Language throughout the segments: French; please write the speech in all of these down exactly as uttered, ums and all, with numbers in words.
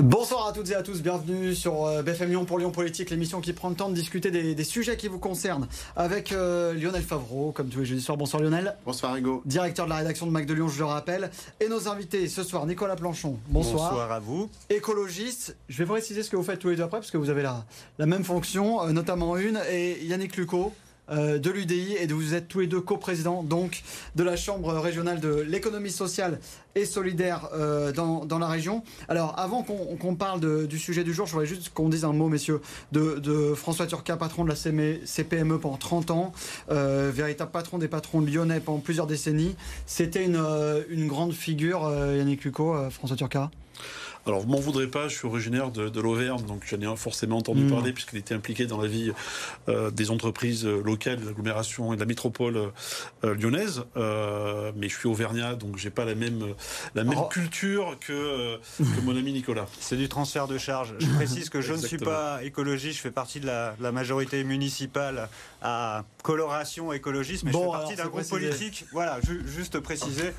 Bonsoir à toutes et à tous, bienvenue sur B F M Lyon pour Lyon Politique, l'émission qui prend le temps de discuter des, des sujets qui vous concernent avec euh, Lionel Favreau, comme tous les jeudis soirs. Bonsoir Lionel. Bonsoir Hugo. Directeur de la rédaction de Mag deux Lyon, je le rappelle. Et nos invités ce soir, Nicolas Planchon. Bonsoir. Bonsoir à vous. Écologiste, je vais vous préciser ce que vous faites tous les deux après, parce que vous avez la, la même fonction, euh, notamment une, et Yannick Lucaud. Euh, de l'U D I, et de, vous êtes tous les deux coprésidents donc de la Chambre régionale de l'économie sociale et solidaire euh, dans, dans la région. Alors avant qu'on, qu'on parle de, du sujet du jour, je voudrais juste qu'on dise un mot, messieurs, de, de François Turcas, patron de la C P M E pendant trente ans, euh, véritable patron des patrons lyonnais pendant plusieurs décennies. C'était une, euh, une grande figure, euh, Yannick Lucaud, euh, François Turcas. Alors, vous m'en voudrez pas, je suis originaire de, de l'Auvergne, donc j'en ai forcément entendu mmh. parler, puisqu'il était impliqué dans la vie euh, des entreprises locales, de l'agglomération et de la métropole euh, lyonnaise. Euh, mais je suis auvergnat, donc j'ai pas la même, la même oh. culture que, euh, que mon ami Nicolas. C'est du transfert de charge. Je précise que je ne suis pas écologiste, je fais partie de la, la majorité municipale à coloration écologiste, mais bon, je fais partie d'un groupe politique. Voilà, ju- juste préciser.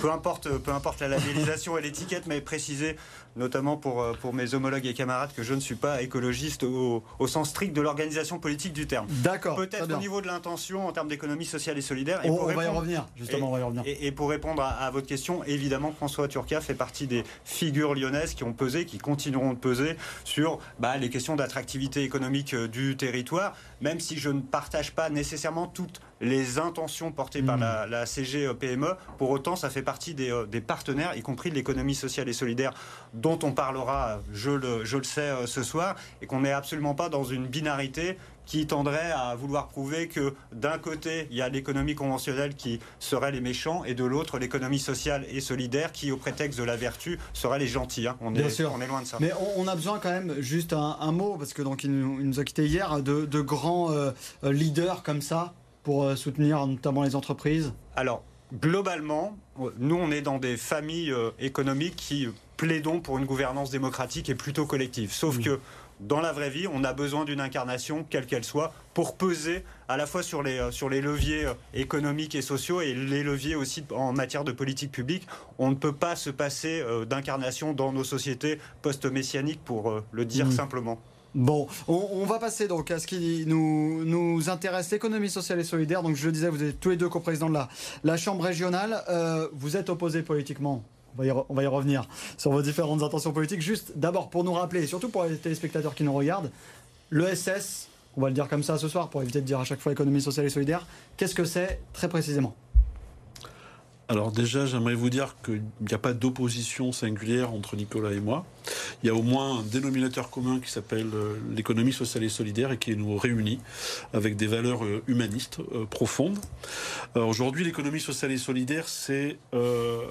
Peu importe, peu importe la labellisation et l'étiquette, mais préciser, notamment pour, pour mes homologues et camarades, que je ne suis pas écologiste au, au sens strict de l'organisation politique du terme. D'accord. Peut-être au niveau de l'intention en termes d'économie sociale et solidaire. Et oh, pour on répondre, va y revenir, justement, et, on va y revenir. Et, et pour répondre à, à votre question, évidemment, François Turcas fait partie des figures lyonnaises qui ont pesé, qui continueront de peser sur bah, les questions d'attractivité économique du territoire, même si je ne partage pas nécessairement toutes les intentions portées mmh. par la, la C G P M E. Pour autant, ça fait partie des, euh, des partenaires, y compris de l'économie sociale et solidaire, dont on parlera, je le, je le sais, euh, ce soir, et qu'on n'est absolument pas dans une binarité qui tendrait à vouloir prouver que d'un côté, il y a l'économie conventionnelle qui serait les méchants, et de l'autre, l'économie sociale et solidaire qui, au prétexte de la vertu, serait les gentils. Hein. On, est, Bien sûr. on est loin de ça. Mais on, on a besoin quand même, juste un, un mot, parce que donc il nous, il nous a quittés hier, de, de grands euh, leaders comme ça, pour euh, soutenir notamment les entreprises. Alors, globalement, nous, on est dans des familles économiques qui plaidons pour une gouvernance démocratique et plutôt collective. Sauf oui. que, dans la vraie vie, on a besoin d'une incarnation, quelle qu'elle soit, pour peser à la fois sur les, sur les leviers économiques et sociaux et les leviers aussi en matière de politique publique. On ne peut pas se passer d'incarnation dans nos sociétés post-messianiques, pour le dire oui. simplement. Bon, on, on va passer donc à ce qui nous, nous intéresse, l'économie sociale et solidaire. Donc je le disais, vous êtes tous les deux coprésidents de la, la Chambre régionale. Euh, vous êtes opposés politiquement, on va, y re, on va y revenir, sur vos différentes intentions politiques. Juste d'abord pour nous rappeler, et surtout pour les téléspectateurs qui nous regardent, l'E S S, on va le dire comme ça ce soir pour éviter de dire à chaque fois économie sociale et solidaire, qu'est-ce que c'est très précisément ? Alors déjà, j'aimerais vous dire qu'il n'y a pas d'opposition singulière entre Nicolas et moi. Il y a au moins un dénominateur commun qui s'appelle l'économie sociale et solidaire et qui nous réunit avec des valeurs humanistes euh, profondes. Alors aujourd'hui, l'économie sociale et solidaire, c'est euh,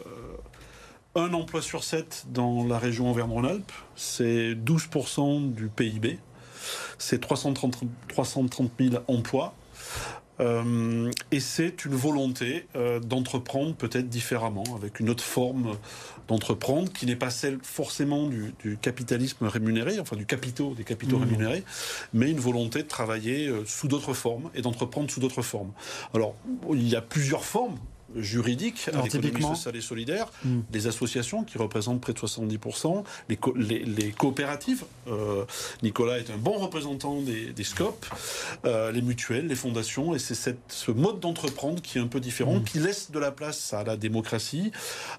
un emploi sur sept dans la région Auvergne-Rhône-Alpes, c'est douze pour cent du P I B, c'est trois cent trente, trois cent trente mille emplois. Euh, et c'est une volonté euh, d'entreprendre peut-être différemment, avec une autre forme d'entreprendre qui n'est pas celle forcément du, du capitalisme rémunéré, enfin du capitaux, des capitaux mmh. rémunérés, mais une volonté de travailler euh, sous d'autres formes et d'entreprendre sous d'autres formes. Alors, il y a plusieurs formes juridiques à l'économie sociale et solidaire, mmh. les associations qui représentent près de soixante-dix pour cent, les, co- les, les coopératives, euh, Nicolas est un bon représentant des, des S C O P, euh, les mutuelles, les fondations, et c'est cette, ce mode d'entreprendre qui est un peu différent, mmh. qui laisse de la place à la démocratie,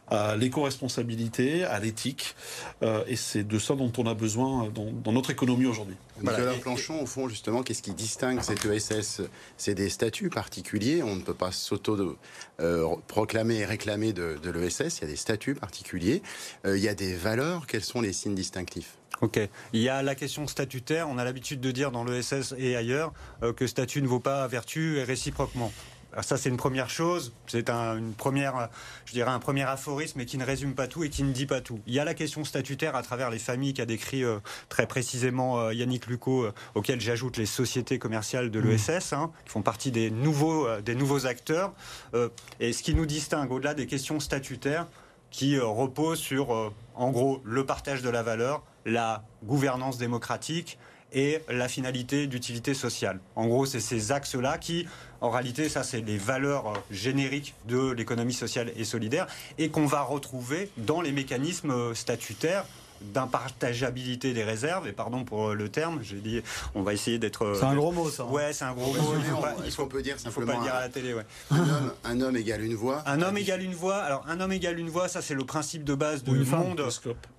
à l'éco-responsabilité, à l'éthique, euh, et c'est de ça dont on a besoin dans, dans notre économie aujourd'hui. Nicolas voilà. Planchon, au fond, justement, qu'est-ce qui distingue cette E S S ? C'est des statuts particuliers, on ne peut pas s'auto- euh, euh, proclamés et réclamés de, de l'E S S. Il y a des statuts particuliers, euh, il y a des valeurs. Quels sont les signes distinctifs ? Ok. Il y a la question statutaire. On a l'habitude de dire dans l'E S S et ailleurs euh, que statut ne vaut pas vertu et réciproquement. Alors ça, c'est une première chose, c'est un, une première, je dirais un premier aphorisme, mais qui ne résume pas tout et qui ne dit pas tout. Il y a la question statutaire à travers les familles qu'a décrit euh, très précisément euh, Yannick Lucaud, euh, auxquelles j'ajoute les sociétés commerciales de l'E S S, hein, qui font partie des nouveaux, euh, des nouveaux acteurs. Euh, et ce qui nous distingue, au-delà des questions statutaires, qui euh, reposent sur, euh, en gros, le partage de la valeur, la gouvernance démocratique et la finalité d'utilité sociale. En gros, c'est ces axes-là qui, en réalité, ça, c'est les valeurs génériques de l'économie sociale et solidaire et qu'on va retrouver dans les mécanismes statutaires d'impartageabilité des réserves. Et pardon pour le terme, j'ai dit, on va essayer d'être... C'est un gros mot, ça. Hein. Ouais, c'est un gros ouais, mot. Il faut pas, il faut, on peut dire simplement, faut pas le dire à la télé, ouais. Un homme, un homme égale une voix. Un homme égale une voix. Alors, un homme égale une voix, ça, c'est le principe de base du monde...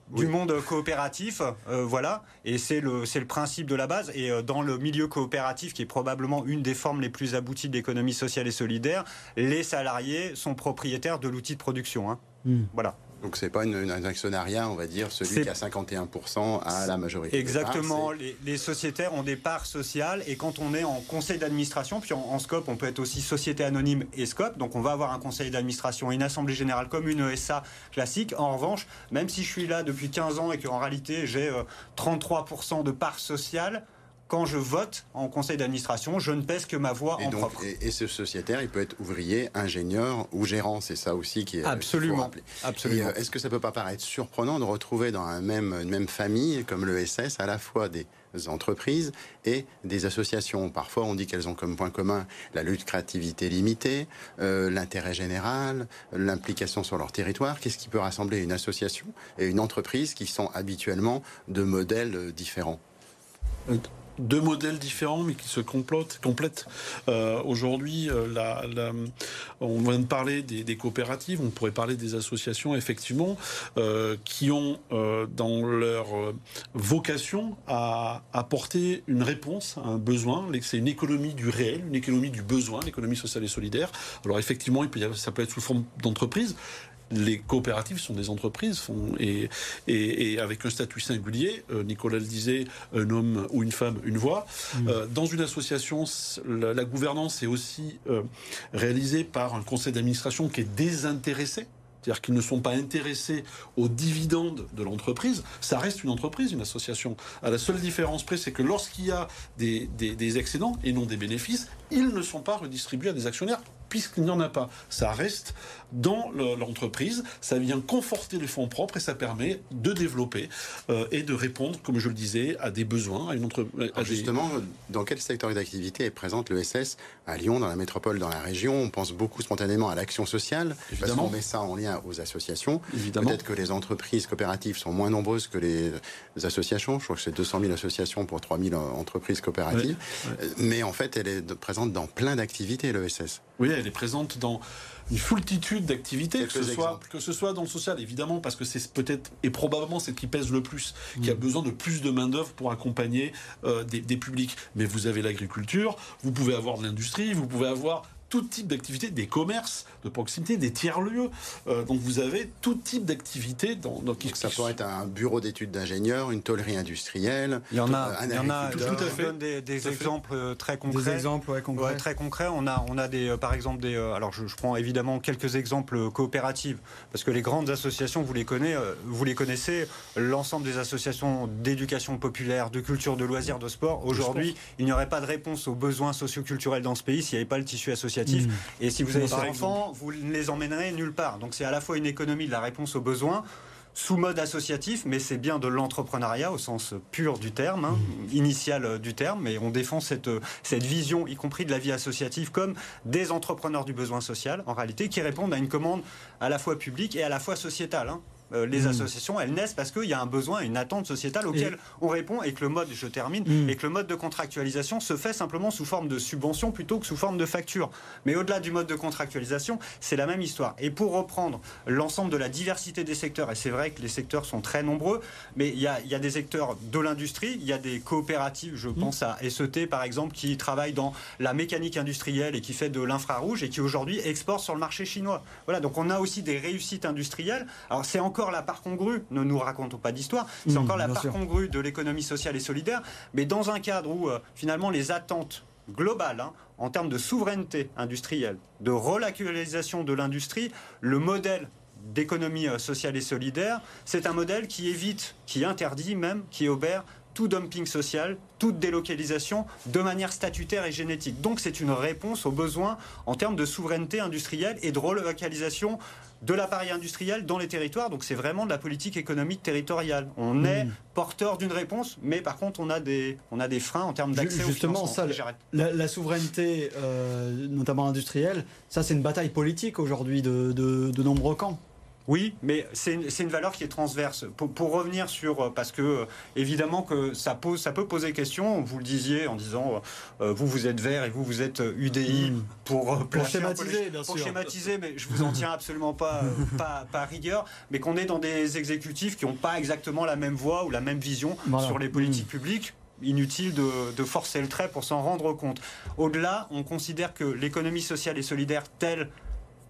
du oui. monde coopératif, euh, voilà, et c'est le, c'est le principe de la base. Et euh, dans le milieu coopératif, qui est probablement une des formes les plus abouties de l'économie sociale et solidaire, les salariés sont propriétaires de l'outil de production. Hein. Mmh. Voilà. Donc c'est pas une, une, un actionnariat, on va dire, celui c'est... qui a cinquante et un pour cent à la majorité. Exactement. Parts, les, les sociétaires ont des parts sociales et quand on est en conseil d'administration, puis en, en S C O P, on peut être aussi société anonyme et S C O P. Donc on va avoir un conseil d'administration et une assemblée générale comme une S A classique. En revanche, même si je suis là depuis quinze ans et qu'en réalité j'ai euh, trente-trois pour cent de parts sociales, quand je vote en conseil d'administration, je ne pèse que ma voix et en donc, propre. Et, et ce sociétaire, il peut être ouvrier, ingénieur ou gérant. C'est ça aussi qui est... Absolument. Absolument. Et, euh, est-ce que ça ne peut pas paraître surprenant de retrouver dans un même, une même famille, comme l'E S S, à la fois des entreprises et des associations? Parfois, on dit qu'elles ont comme point commun la lucrativité limitée, euh, l'intérêt général, l'implication sur leur territoire. Qu'est-ce qui peut rassembler une association et une entreprise qui sont habituellement de modèles différents? Oui. Deux modèles différents mais qui se complètent. complètent. Euh, aujourd'hui, euh, la, la, on vient de parler des, des coopératives, on pourrait parler des associations, effectivement, euh, qui ont euh, dans leur euh, vocation à apporter une réponse à un besoin. C'est une économie du réel, une économie du besoin, l'économie sociale et solidaire. Alors effectivement, il peut y avoir, ça peut être sous forme d'entreprise. Les coopératives sont des entreprises font, et, et, et avec un statut singulier. Euh, Nicolas le disait, un homme ou une femme, une voix. Mmh. Euh, dans une association, la, la gouvernance est aussi euh, réalisée par un conseil d'administration qui est désintéressé. C'est-à-dire qu'ils ne sont pas intéressés aux dividendes de l'entreprise. Ça reste une entreprise, une association. À la seule différence près, c'est que lorsqu'il y a des, des, des excédents et non des bénéfices, ils ne sont pas redistribués à des actionnaires puisqu'il n'y en a pas. Ça reste dans l'entreprise, ça vient conforter les fonds propres et ça permet de développer euh, et de répondre, comme je le disais, à des besoins. À une entre... à justement, des... dans quel secteur d'activité est présente l'E S S à Lyon, dans la métropole, dans la région? On pense beaucoup spontanément à l'action sociale, évidemment. Parce qu'on met ça en lien aux associations. Évidemment. Peut-être que les entreprises coopératives sont moins nombreuses que les associations. Je crois que c'est deux cent mille associations pour trois mille entreprises coopératives. Ouais, ouais. Mais en fait, elle est présente dans plein d'activités, l'E S S. Oui, elle est présente dans une foultitude d'activités, que ce, soit, que ce soit dans le social, évidemment, parce que c'est peut-être et probablement celle qui pèse le plus, mmh. qui a besoin de plus de main-d'œuvre pour accompagner euh, des, des publics. Mais vous avez l'agriculture, vous pouvez avoir de l'industrie, vous pouvez avoir tout type d'activité, des commerces de proximité, des tiers-lieux. Euh, donc vous avez tout type d'activité. Dans, dans qui, donc ça qui... pourrait être un bureau d'études d'ingénieurs, une tôlerie industrielle. Il y en a. Il y en a. Tout, tout, tout à fait. Des, des tout exemples fait. Très concrets. Des exemples ouais, concrets. Ouais, très concrets. On a, on a des, euh, par exemple des. Euh, alors je, je prends évidemment quelques exemples coopératives parce que les grandes associations, vous les connaissez, euh, vous les connaissez. L'ensemble des associations d'éducation populaire, de culture, de loisirs, de sport. Aujourd'hui, il n'y aurait pas de réponse aux besoins socioculturels dans ce pays s'il n'y avait pas le tissu associatif. Mmh. Et si vous avez des enfants, vous ne les emmènerez nulle part. Donc c'est à la fois une économie de la réponse aux besoins, sous mode associatif, mais c'est bien de l'entrepreneuriat au sens pur du terme, hein, initial du terme. Mais on défend cette, cette vision, y compris de la vie associative, comme des entrepreneurs du besoin social, en réalité, qui répondent à une commande à la fois publique et à la fois sociétale. Hein. Euh, les mmh. associations, elles naissent parce qu'il y a un besoin, une attente sociétale auquel et... on répond et que le mode, je termine, mmh. et que le mode de contractualisation se fait simplement sous forme de subvention plutôt que sous forme de facture. Mais au-delà du mode de contractualisation, c'est la même histoire. Et pour reprendre l'ensemble de la diversité des secteurs, et c'est vrai que les secteurs sont très nombreux, mais il y a, y a des secteurs de l'industrie, il y a des coopératives, je mmh. pense à S E T par exemple, qui travaillent dans la mécanique industrielle et qui fait de l'infrarouge et qui aujourd'hui exporte sur le marché chinois. Voilà, donc on a aussi des réussites industrielles. Alors c'est encore la part congrue, ne nous racontons pas d'histoire, c'est mmh, encore la part sûr. congrue de l'économie sociale et solidaire, mais dans un cadre où euh, finalement les attentes globales, hein, en termes de souveraineté industrielle, de relocalisation de l'industrie, le modèle d'économie euh, sociale et solidaire, c'est un modèle qui évite, qui interdit même, qui obère tout dumping social, toute délocalisation de manière statutaire et génétique. Donc c'est une réponse aux besoins en termes de souveraineté industrielle et de relocalisation de l'appareil industriel dans les territoires. Donc c'est vraiment de la politique économique territoriale. On mmh. est porteur d'une réponse, mais par contre on a des, on a des freins en termes d'accès au financement. Justement, ça, la, la souveraineté, euh, notamment industrielle, ça c'est une bataille politique aujourd'hui de, de, de nombreux camps. Oui, mais c'est une, une valeur qui est transverse. Pour, pour revenir sur... Parce que, évidemment, que ça, pose, ça peut poser question. Vous le disiez en disant, euh, vous, vous êtes vert et vous, vous êtes U D I mmh. pour... Euh, pour schématiser, bien sûr. Pour schématiser, mais je ne vous en tiens absolument pas, euh, pas, pas rigueur. Mais qu'on est dans des exécutifs qui n'ont pas exactement la même voix ou la même vision voilà. sur les politiques mmh. publiques. Inutile de, de forcer le trait pour s'en rendre compte. Au-delà, on considère que l'économie sociale et solidaire telle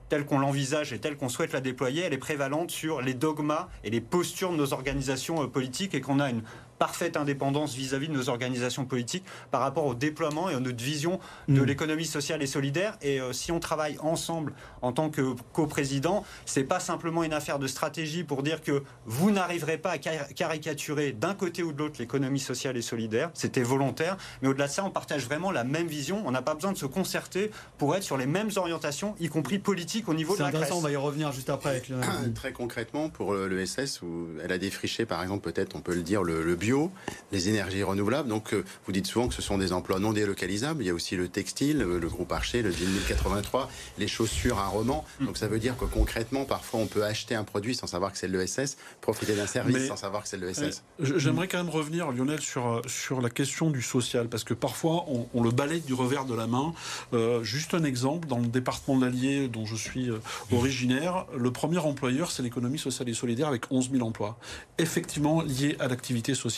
telle qu'on l'envisage et telle qu'on souhaite la déployer, elle est prévalente sur les dogmas et les postures de nos organisations politiques et qu'on a une parfaite indépendance vis-à-vis de nos organisations politiques par rapport au déploiement et à notre vision de mmh. l'économie sociale et solidaire. Et euh, si on travaille ensemble en tant que coprésident, c'est pas simplement une affaire de stratégie pour dire que vous n'arriverez pas à car caricaturer d'un côté ou de l'autre l'économie sociale et solidaire. C'était volontaire. Mais au-delà de ça, on partage vraiment la même vision. On n'a pas besoin de se concerter pour être sur les mêmes orientations, y compris politiques, au niveau de la CRESS. On va y revenir juste après. Avec le... Très concrètement, pour l'E S S, où elle a défriché, par exemple, peut-être, on peut le dire, le, le bio, les énergies renouvelables. Donc, euh, vous dites souvent que ce sont des emplois non délocalisables. Il y a aussi le textile, le, le groupe Archer, le mille quatre-vingt-trois, les chaussures à Romans. Donc, ça veut dire que concrètement, parfois, on peut acheter un produit sans savoir que c'est de l'E S S, profiter d'un service Mais, sans savoir que c'est de l'E S S. Euh, J'aimerais quand même revenir, Lionel, sur, sur la question du social, parce que parfois, on, on le balaye du revers de la main. Euh, juste un exemple, dans le département de l'Allier, dont je suis originaire, le premier employeur, c'est l'économie sociale et solidaire avec onze mille emplois, effectivement liés à l'activité sociale.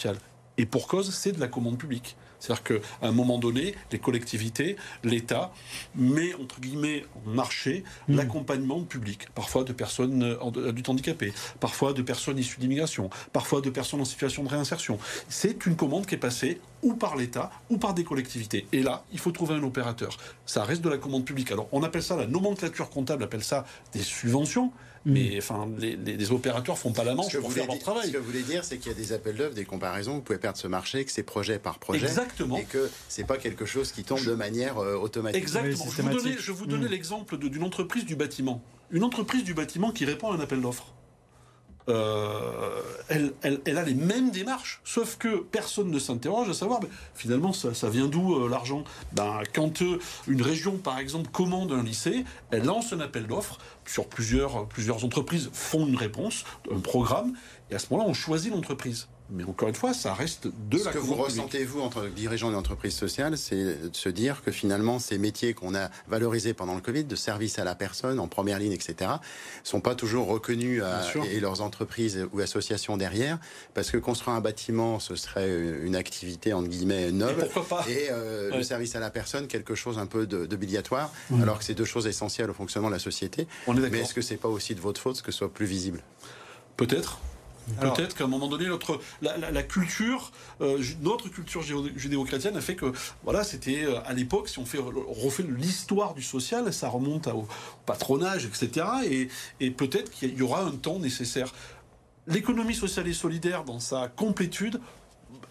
Et pour cause, c'est de la commande publique. C'est-à-dire qu'à un moment donné, les collectivités, l'État met, entre guillemets, en marché mmh. l'accompagnement public. Parfois de personnes adultes handicapées, parfois de personnes issues d'immigration, parfois de personnes en situation de réinsertion. C'est une commande qui est passée ou par l'État ou par des collectivités. Et là, il faut trouver un opérateur. Ça reste de la commande publique. Alors, on appelle ça, la nomenclature comptable appelle ça des subventions. Mais enfin, les, les, les opérateurs font pas la manche pour faire leur travail. Ce que vous voulez dire, c'est qu'il y a des appels d'offres, des comparaisons, vous pouvez perdre ce marché, que c'est projet par projet. Exactement. Et que c'est pas quelque chose qui tombe je... de manière euh, automatique. Exactement. Je vous donnais, je vous donnais mmh. l'exemple d'une entreprise du bâtiment. Une entreprise du bâtiment qui répond à un appel d'offres. Euh, elle, elle, elle a les mêmes démarches, sauf que personne ne s'interroge à savoir ben, finalement ça, ça vient d'où euh, l'argent. Ben, quand euh, une région par exemple commande un lycée, elle lance un appel d'offres sur plusieurs, euh, plusieurs entreprises font une réponse, un programme, et à ce moment-là on choisit l'entreprise. Mais encore une fois, ça reste de la commande publique. Ce que vous ressentez, vous, entre dirigeants d'entreprises sociales, c'est de se dire que finalement, ces métiers qu'on a valorisés pendant le Covid, de service à la personne, en première ligne, et cetera, ne sont pas toujours reconnus à, et leurs entreprises ou associations derrière, parce que construire un bâtiment, ce serait une activité, entre guillemets, noble, et, et euh, ouais. le service à la personne, quelque chose un peu d'obligatoire, mmh. alors que c'est deux choses essentielles au fonctionnement de la société. On est d'accord. Mais est-ce que ce n'est pas aussi de votre faute que ce soit plus visible ? Peut-être. Peut-être qu'à un moment donné, notre, la, la, la culture, euh, notre culture judéo-chrétienne a fait que, voilà, c'était euh, à l'époque, si on, fait, on refait l'histoire du social, ça remonte à, au patronage, et cetera. Et, et peut-être qu'il y aura un temps nécessaire. L'économie sociale et solidaire, dans sa complétude,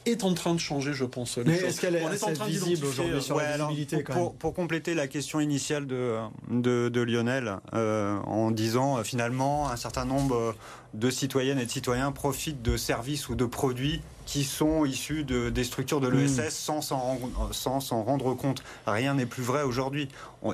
est en train de changer, je pense. Les Mais est-ce qu'elle est, qu est, est en train visible aujourd'hui sur ouais, la visibilité alors, pour, quand même. Pour, pour compléter la question initiale de, de, de Lionel, euh, en disant, euh, finalement, un certain nombre... Euh, de citoyennes et de citoyens profitent de services ou de produits qui sont issus de, des structures de l'E S S mmh. sans s'en rendre, sans s'en rendre compte. Rien n'est plus vrai aujourd'hui.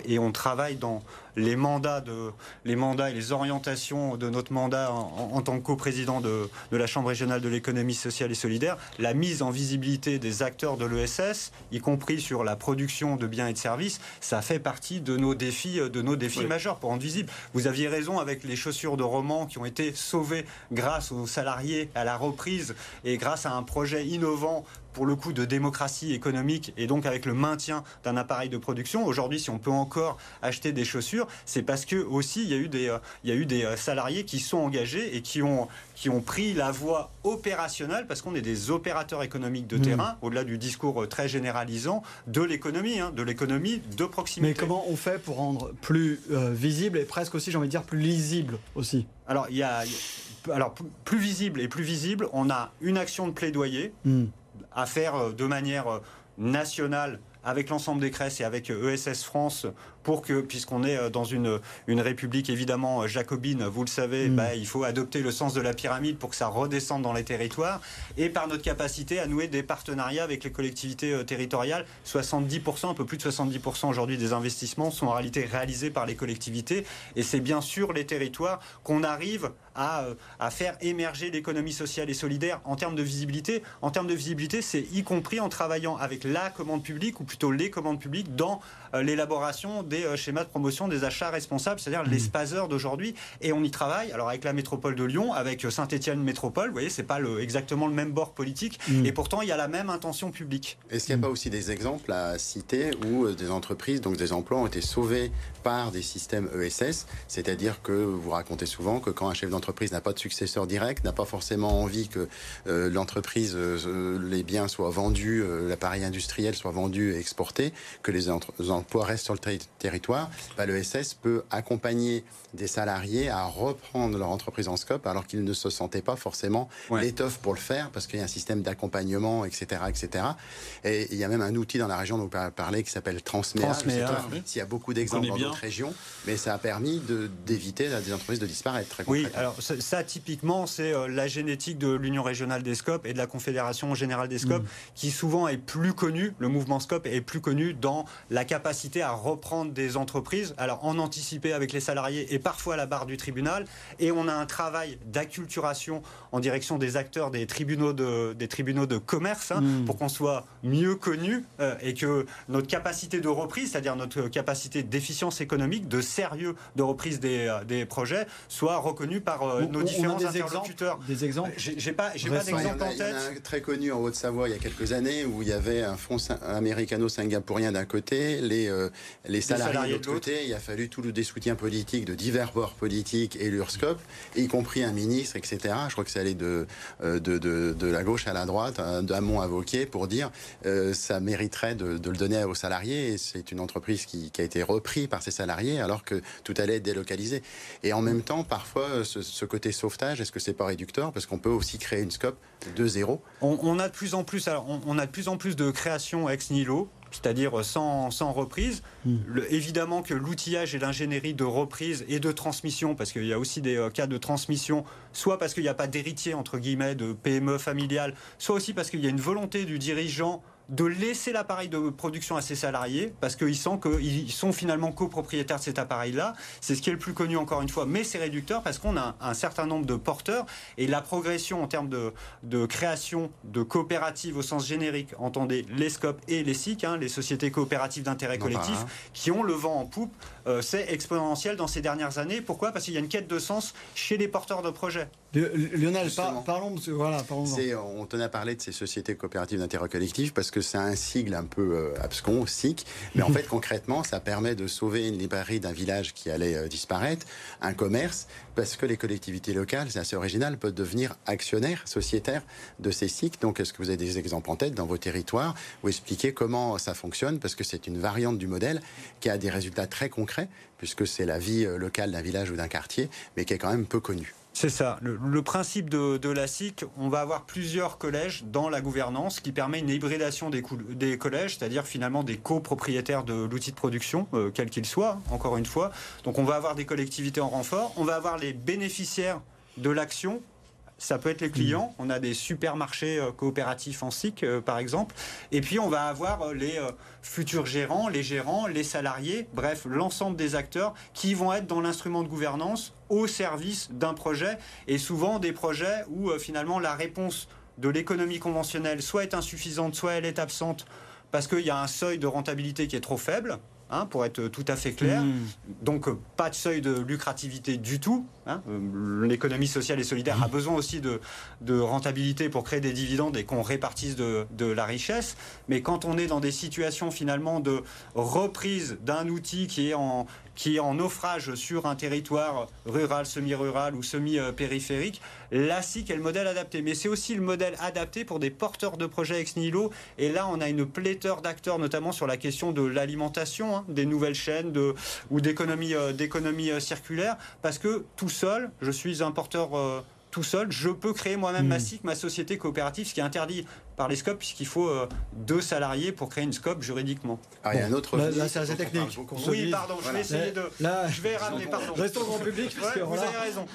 Et on travaille dans les mandats, de, les mandats et les orientations de notre mandat en, en tant que coprésident de, de la Chambre régionale de l'économie sociale et solidaire, la mise en visibilité des acteurs de l'E S S, y compris sur la production de biens et de services, ça fait partie de nos défis, de nos défis oui. majeurs pour rendre visible. Vous aviez raison avec les chaussures de Romans qui ont été sauvées grâce aux salariés, à la reprise et grâce à un projet innovant pour le coup de démocratie économique et donc avec le maintien d'un appareil de production. Aujourd'hui, si on peut encore acheter des chaussures, c'est parce que aussi il y a eu des, euh, il y a eu des salariés qui sont engagés et qui ont, qui ont pris la voie opérationnelle parce qu'on est des opérateurs économiques de mmh. terrain, au-delà du discours très généralisant de l'économie, hein, de l'économie de proximité. Mais comment on fait pour rendre plus euh, visible et presque aussi, j'ai envie de dire, plus lisible aussi ? Alors, il y a, alors plus visible et plus visible, on a une action de plaidoyer mmh. à faire de manière nationale avec l'ensemble des CRESS et avec E S S France pour que, puisqu'on est dans une, une république évidemment jacobine, vous le savez, mmh. bah, il faut adopter le sens de la pyramide pour que ça redescende dans les territoires et par notre capacité à nouer des partenariats avec les collectivités territoriales. soixante-dix pour cent, un peu plus de soixante-dix pour cent aujourd'hui des investissements sont en réalité réalisés par les collectivités et c'est bien sûr les territoires qu'on arrive à, à faire émerger l'économie sociale et solidaire en termes de visibilité. En termes de visibilité, c'est y compris en travaillant avec la commande publique ou plutôt les commandes publiques dans l'élaboration des schémas de promotion des achats responsables, c'est-à-dire mmh. les spaceurs d'aujourd'hui. Et on y travaille, alors avec la métropole de Lyon, avec Saint-Étienne-Métropole, vous voyez, c'est pas le, exactement le même bord politique, mmh. et pourtant il y a la même intention publique. Est-ce qu'il n'y a mmh. pas aussi des exemples à citer où des entreprises, donc des emplois, ont été sauvés par des systèmes E S S, c'est-à-dire que vous racontez souvent que quand un chef d'entreprise n'a pas de successeur direct, n'a pas forcément envie que euh, l'entreprise, euh, les biens soient vendus, euh, l'appareil industriel soit vendu et exporté, que les, entre- les emplois restent sur le territoire, territoire, bah, le E S S peut accompagner des salariés à reprendre leur entreprise en SCOP alors qu'ils ne se sentaient pas forcément ouais. l'étoffe pour le faire parce qu'il y a un système d'accompagnement, et cetera, et cetera. Et il y a même un outil dans la région dont vous parlez qui s'appelle Transméa. Transméa, oui. Il y a beaucoup d'exemples dans d'autres régions, mais ça a permis de, d'éviter à des entreprises de disparaître. Très oui, alors ça, ça typiquement, c'est euh, la génétique de l'Union régionale des SCOP et de la Confédération générale des SCOP mmh. qui souvent est plus connue, le mouvement SCOP est plus connu dans la capacité à reprendre des entreprises, alors en anticipé avec les salariés et parfois à la barre du tribunal, et on a un travail d'acculturation en direction des acteurs des tribunaux de, des tribunaux de commerce hein, mmh. pour qu'on soit mieux connus euh, et que notre capacité de reprise, c'est-à-dire notre capacité d'efficience économique, de sérieux de reprise des, euh, des projets, soit reconnue par euh, nos on, différents on interlocuteurs. Exemples, des exemples j'ai, j'ai pas, j'ai pas d'exemple en tête. Il y en a un très connu en Haute-Savoie il y a quelques années où il y avait un fonds américano-singapourien d'un côté, les, euh, les salariés, salariés de l'autre côté, il a fallu tout des soutiens politiques de divers bords politiques et l'URSCOP, y compris un ministre, et cetera. Je crois que ça allait de, de, de, de la gauche à la droite, d'Amont à Wauquiez, pour dire euh, ça mériterait de, de le donner aux salariés. Et c'est une entreprise qui, qui a été reprise par ses salariés alors que tout allait être délocalisé. Et en même temps, parfois, ce, ce côté sauvetage, est-ce que c'est pas réducteur? Parce qu'on peut aussi créer une SCOP de zéro. On, on a de plus en plus, alors, on, on a de plus en plus de créations ex nihilo, c'est-à-dire sans, sans reprise. Mmh. Le, évidemment que l'outillage et l'ingénierie de reprise et de transmission, parce qu'il y a aussi des euh, cas de transmission, soit parce qu'il n'y a pas d'héritier, entre guillemets, de P M E familiale, soit aussi parce qu'il y a une volonté du dirigeant de laisser l'appareil de production à ses salariés parce qu'ils sentent qu'ils sont finalement copropriétaires de cet appareil-là. C'est ce qui est le plus connu encore une fois, mais c'est réducteur parce qu'on a un certain nombre de porteurs et la progression en termes de, de création de coopératives au sens générique, entendez les SCOP et les S C I C, hein, les sociétés coopératives d'intérêt collectif, non, bah, hein. qui ont le vent en poupe, euh, c'est exponentiel dans ces dernières années. Pourquoi ? Parce qu'il y a une quête de sens chez les porteurs de projets. Lionel, par, parlons de, voilà, c'est, on tenait à parler de ces sociétés coopératives d'intérêt collectif parce que c'est un sigle un peu euh, abscon, S C I C, mais en fait concrètement ça permet de sauver une librairie d'un village qui allait euh, disparaître, un commerce, parce que les collectivités locales, c'est assez original, peuvent devenir actionnaires, sociétaires de ces S C I C. Donc est-ce que vous avez des exemples en tête dans vos territoires où expliquer comment ça fonctionne, parce que c'est une variante du modèle qui a des résultats très concrets puisque c'est la vie locale d'un village ou d'un quartier, mais qui est quand même peu connue. C'est ça. Le, le principe de, de la S C I C, on va avoir plusieurs collèges dans la gouvernance qui permet une hybridation des, cou- des collèges, c'est-à-dire finalement des copropriétaires de l'outil de production, euh, quel qu'il soit, encore une fois. Donc on va avoir des collectivités en renfort, on va avoir les bénéficiaires de l'action. Ça peut être les clients. On a des supermarchés coopératifs en S C I C, par exemple. Et puis, on va avoir les futurs gérants, les gérants, les salariés, bref, l'ensemble des acteurs qui vont être dans l'instrument de gouvernance au service d'un projet. Et souvent, des projets où, finalement, la réponse de l'économie conventionnelle soit est insuffisante, soit elle est absente parce qu'il y a un seuil de rentabilité qui est trop faible. Hein, pour être tout à fait clair. Mmh. Donc, euh, pas de seuil de lucrativité du tout. Hein. Euh, l'économie sociale et solidaire mmh. a besoin aussi de, de rentabilité pour créer des dividendes et qu'on répartisse de, de la richesse. Mais quand on est dans des situations finalement de reprise d'un outil qui est en, qui est en naufrage sur un territoire rural, semi-rural ou semi-périphérique, la S C I C est le modèle adapté. Mais c'est aussi le modèle adapté pour des porteurs de projets ex nihilo. Et là, on a une pléthore d'acteurs, notamment sur la question de l'alimentation, hein. des nouvelles chaînes de, ou d'économie euh, d'économie euh, circulaire, parce que tout seul, je suis un porteur euh, tout seul, je peux créer moi-même mmh. ma S C I C, ma société coopérative, ce qui est interdit par les S C O P, puisqu'il faut euh, deux salariés pour créer une S C O P juridiquement. Ah, il y a un autre... Là, là c'est assez technique. Oui, pardon, je voilà. vais essayer de... Là, je vais ramener, pardon. Restons grand public, parce ouais, que, voilà. Vous avez raison.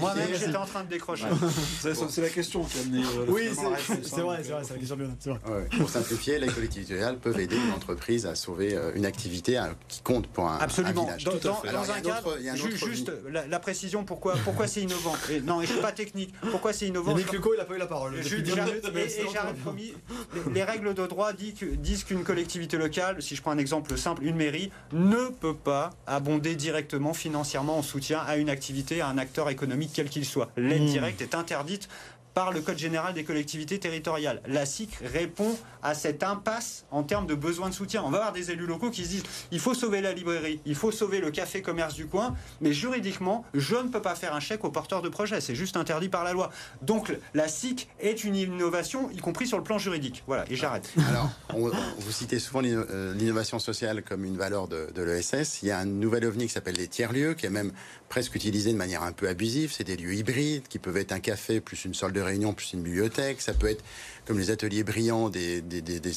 Moi-même, j'étais en train de décrocher. Ouais. C'est la question qui a amené... Euh, oui, c'est vrai, c'est vrai, c'est la question bien. Ouais. Pour simplifier, les collectivités locales peuvent aider une entreprise à sauver une activité à, qui compte pour un, Absolument. un village. Dans, dans, Alors, dans un cadre, juste la précision, pourquoi c'est innovant. Non, et je ne suis pas technique. Pourquoi c'est innovant ? Yannick Lucaud, il n'a pas eu la parole. Et j'arrête, promis, les règles de droit disent qu'une collectivité locale, si je prends un exemple simple, une mairie, ne peut pas abonder directement financièrement en soutien à une activité, à un acteur économique quel qu'il soit. L'aide mmh. directe est interdite par le Code général des collectivités territoriales. La S C I C répond à cette impasse en termes de besoin de soutien. On va avoir des élus locaux qui se disent il faut sauver la librairie, il faut sauver le café-commerce du coin, mais juridiquement, je ne peux pas faire un chèque aux porteurs de projet. C'est juste interdit par la loi. Donc, la S C I C est une innovation, y compris sur le plan juridique. Voilà, et j'arrête. Alors, on, on, vous citez souvent l'innovation sociale comme une valeur de, de l'E S S. Il y a un nouvel ovni qui s'appelle les tiers-lieux, qui est même presque utilisé de manière un peu abusive. C'est des lieux hybrides qui peuvent être un café plus une salle de réunion plus une bibliothèque, ça peut être comme les ateliers brillants, des, des, des, des,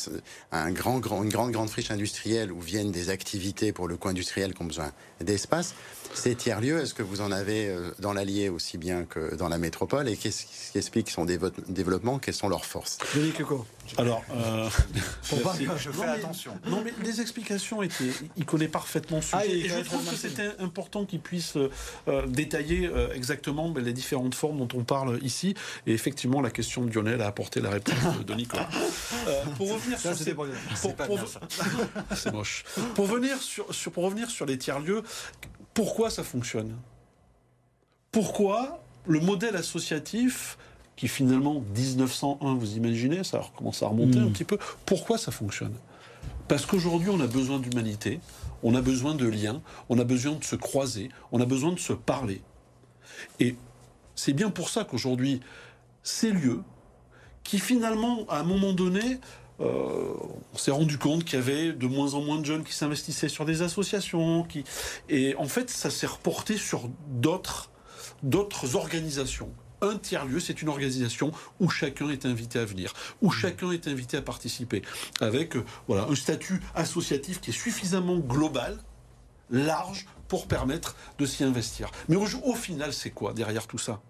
un grand, grand, une grande, grande friche industrielle où viennent des activités pour le coin industriel qui ont besoin d'espace. Ces tiers-lieux, est-ce que vous en avez dans l'Allier aussi bien que dans la métropole? Et qu'est-ce qui explique son développement? Quelles sont leurs forces? Yannick Lucaud. Alors, euh... pas, je fais non, attention. Mais, non, mais les explications étaient... Il connaît parfaitement le sujet. Ah, et je trouve que c'était important qu'il puisse euh, détailler euh, exactement les différentes formes dont on parle ici. Et effectivement, la question de Lionel a apporté la réponse de Nicolas. Euh, pour revenir sur ces... C'est moche. Pour revenir sur, sur, pour revenir sur les tiers-lieux, pourquoi ça fonctionne? Pourquoi le modèle associatif, qui finalement, dix-neuf cent un, vous imaginez, ça recommence à remonter mmh. un petit peu, pourquoi ça fonctionne? Parce qu'aujourd'hui, on a besoin d'humanité, on a besoin de liens, on a besoin de se croiser, on a besoin de se parler. Et c'est bien pour ça qu'aujourd'hui, ces lieux, qui finalement, à un moment donné, euh, on s'est rendu compte qu'il y avait de moins en moins de jeunes qui s'investissaient sur des associations, qui... et en fait, ça s'est reporté sur d'autres d'autres organisations. Un tiers-lieu, c'est une organisation où chacun est invité à venir, où chacun est invité à participer, avec euh, voilà, un statut associatif qui est suffisamment global, large, pour permettre de s'y investir. Mais au, au final, c'est quoi derrière tout ça?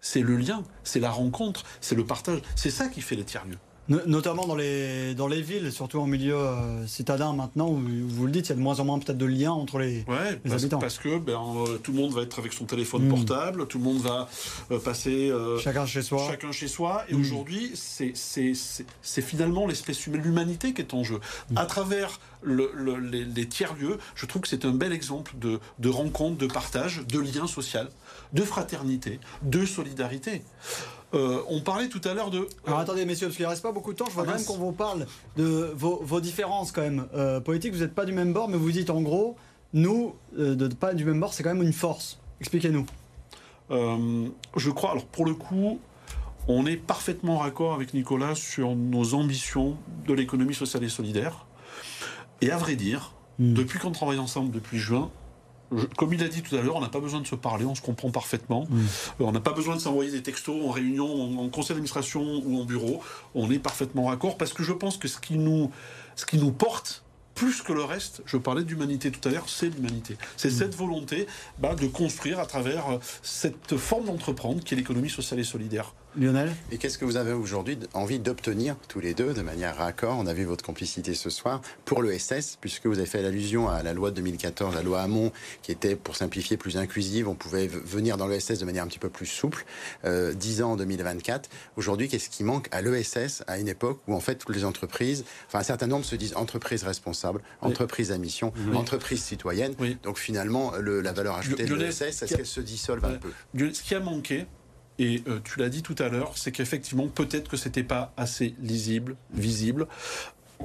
C'est le lien, c'est la rencontre, c'est le partage. C'est ça qui fait les tiers-lieux. Notamment dans les, dans les villes, surtout en milieu euh, citadin maintenant, où vous le dites, il y a de moins en moins peut-être de liens entre les, ouais, les parce, habitants. Parce que ben, euh, tout le monde va être avec son téléphone mmh. portable, tout le monde va euh, passer... Euh, chacun chez soi. Chacun chez soi. Et mmh. aujourd'hui, c'est finalement l'espèce humaine, l'humanité qui est en jeu. Mmh. À travers le, le, les, les tiers-lieux, je trouve que c'est un bel exemple de, de rencontre, de partage, de lien social, de fraternité, de solidarité. Euh, on parlait tout à l'heure de... Euh... Alors attendez messieurs, parce qu'il ne reste pas beaucoup de temps, je vois ah, même qu'on vous parle de vos, vos différences quand même euh, politiques. Vous n'êtes pas du même bord, mais vous dites en gros, nous, euh, de ne pas être du même bord, c'est quand même une force. Expliquez-nous. Euh, je crois, alors pour le coup, on est parfaitement en raccord avec Nicolas sur nos ambitions de l'économie sociale et solidaire. Et à vrai dire, mmh. depuis qu'on travaille ensemble depuis juin, comme il a dit tout à l'heure, on n'a pas besoin de se parler, on se comprend parfaitement. Mmh. On n'a pas besoin de s'envoyer des textos en réunion, en, en conseil d'administration ou en bureau. On est parfaitement raccord parce que je pense que ce qui nous, ce qui nous porte, plus que le reste, je parlais d'humanité tout à l'heure, c'est l'humanité. C'est mmh. cette volonté bah, de construire à travers cette forme d'entreprendre qui est l'économie sociale et solidaire. Lionel ? Et qu'est-ce que vous avez aujourd'hui envie d'obtenir, tous les deux, de manière raccord ? On a vu votre complicité ce soir pour le S S, puisque vous avez fait allusion à la loi de deux mille quatorze, la loi Hamon, qui était, pour simplifier, plus inclusive. On pouvait venir dans le S S de manière un petit peu plus souple. Euh, dix ans en deux mille vingt-quatre. Aujourd'hui, qu'est-ce qui manque à l'E S S, à une époque où, en fait, toutes les entreprises, enfin, un certain nombre se disent entreprises responsables, oui. entreprises à mission, oui. entreprises citoyennes. Oui. Donc, finalement, le, la valeur ajoutée le, de l'E S S, est-ce qu'elle se dissolve un peu ? Ce qui a manqué, et euh, tu l'as dit tout à l'heure, c'est qu'effectivement, peut-être que c'était pas assez lisible, visible.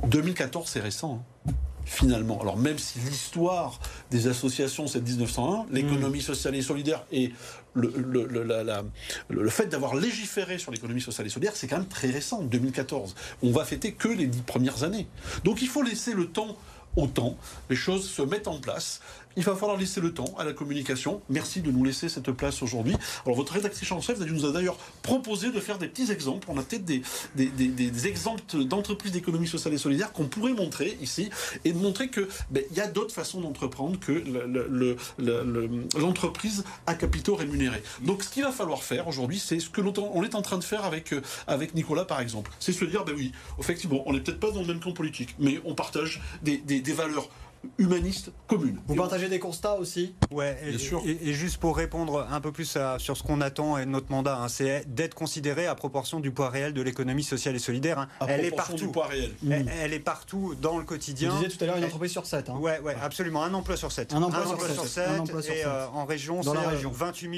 deux mille quatorze, c'est récent, hein, finalement. Alors, même si l'histoire des associations, c'est de mille neuf cent un, l'économie sociale et solidaire et le, le, le, la, la, le fait d'avoir légiféré sur l'économie sociale et solidaire, c'est quand même très récent, deux mille quatorze. On va fêter que les dix premières années. Donc, il faut laisser le temps au temps. Les choses se mettent en place. Il va falloir laisser le temps à la communication. Merci de nous laisser cette place aujourd'hui. Alors, votre rédactrice en chef nous a d'ailleurs proposé de faire des petits exemples. On a peut-être des, des, des, des exemples d'entreprises d'économie sociale et solidaire qu'on pourrait montrer ici et de montrer qu'il ben, y a d'autres façons d'entreprendre que le, le, le, le, l'entreprise à capitaux rémunérés. Donc, ce qu'il va falloir faire aujourd'hui, c'est ce que l'on on est en train de faire avec, avec Nicolas, par exemple. C'est se dire, ben oui, effectivement, on n'est peut-être pas dans le même camp politique, mais on partage des, des, des valeurs humaniste commune. Vous partagez des constats aussi ? Oui, bien sûr. Et, et juste pour répondre un peu plus à, sur ce qu'on attend et notre mandat, hein, c'est d'être considéré à proportion du poids réel de l'économie sociale et solidaire. Hein. À elle proportion est partout. Du poids réel. Mmh. Elle, elle est partout dans le quotidien. Vous disiez tout à l'heure une entreprise elle, sur sept. Hein. Oui, ouais, ouais, absolument. Un emploi sur sept. Un emploi, un sur, emploi sept. sur sept. Un emploi sur et euh, en région, dans la région. vingt-huit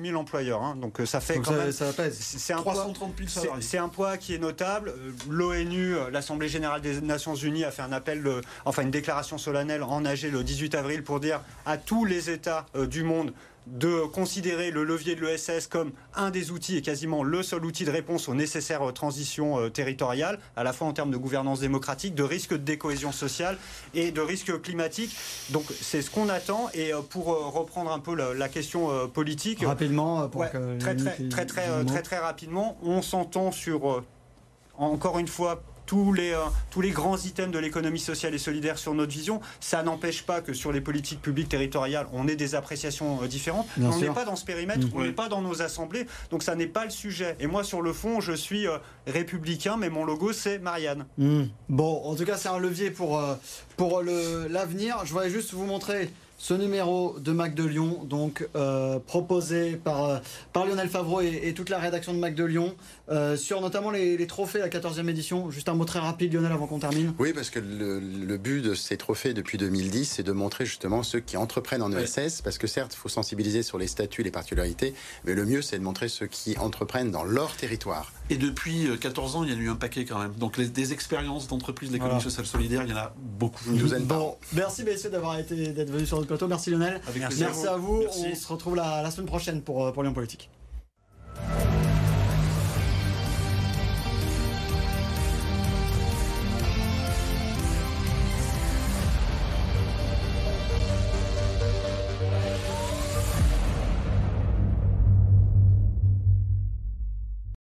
mille employeurs. Hein. Donc ça fait Donc quand ça, même... Ça pèse. C'est un trois cent trente mille salariés. C'est un poids qui est notable. L'ONU, l'Assemblée Générale des Nations Unies a fait un appel, euh, enfin une déclaration solennelle en A G le dix-huit avril pour dire à tous les États euh, du monde de considérer le levier de l'E S S comme un des outils et quasiment le seul outil de réponse aux nécessaires transitions territoriales, à la fois en termes de gouvernance démocratique, de risque de décohésion sociale et de risque climatique. Donc c'est ce qu'on attend. Et pour reprendre un peu la, la question politique... Rapidement pour ouais, que très, très, très, très, très, très, très rapidement, on s'entend sur, euh, encore une fois... Tous les, euh, tous les grands items de l'économie sociale et solidaire sur notre vision. Ça n'empêche pas que sur les politiques publiques territoriales, on ait des appréciations euh, différentes. Bien on n'est pas dans ce périmètre, mmh. on n'est oui. pas dans nos assemblées, donc ça n'est pas le sujet. Et moi, sur le fond, je suis euh, républicain, mais mon logo, c'est Marianne. Mmh. Bon, en tout cas, c'est un levier pour, euh, pour l'avenir. Je voulais juste vous montrer ce numéro de Mag deux Lyon, donc euh, proposé par, euh, par Lionel Favreau et, et toute la rédaction de Mag deux Lyon, euh, sur notamment les, les trophées, la quatorzième édition. Juste un mot très rapide, Lionel, avant qu'on termine. Oui, parce que le, le but de ces trophées depuis deux mille dix, c'est de montrer justement ceux qui entreprennent en E S S, ouais. parce que certes, il faut sensibiliser sur les statuts, les particularités, mais le mieux, c'est de montrer ceux qui entreprennent dans leur territoire. Et depuis quatorze ans, il y a eu un paquet quand même. Donc les, des expériences d'entreprises d'économie voilà. sociale solidaire, il y en a beaucoup. Une douzaine bon, par. Merci messieurs d'avoir été d'être venus sur notre plateau. Merci Lionel. Avec merci plaisir. à vous. Merci. On se retrouve la, la semaine prochaine pour, pour Lyon Politique.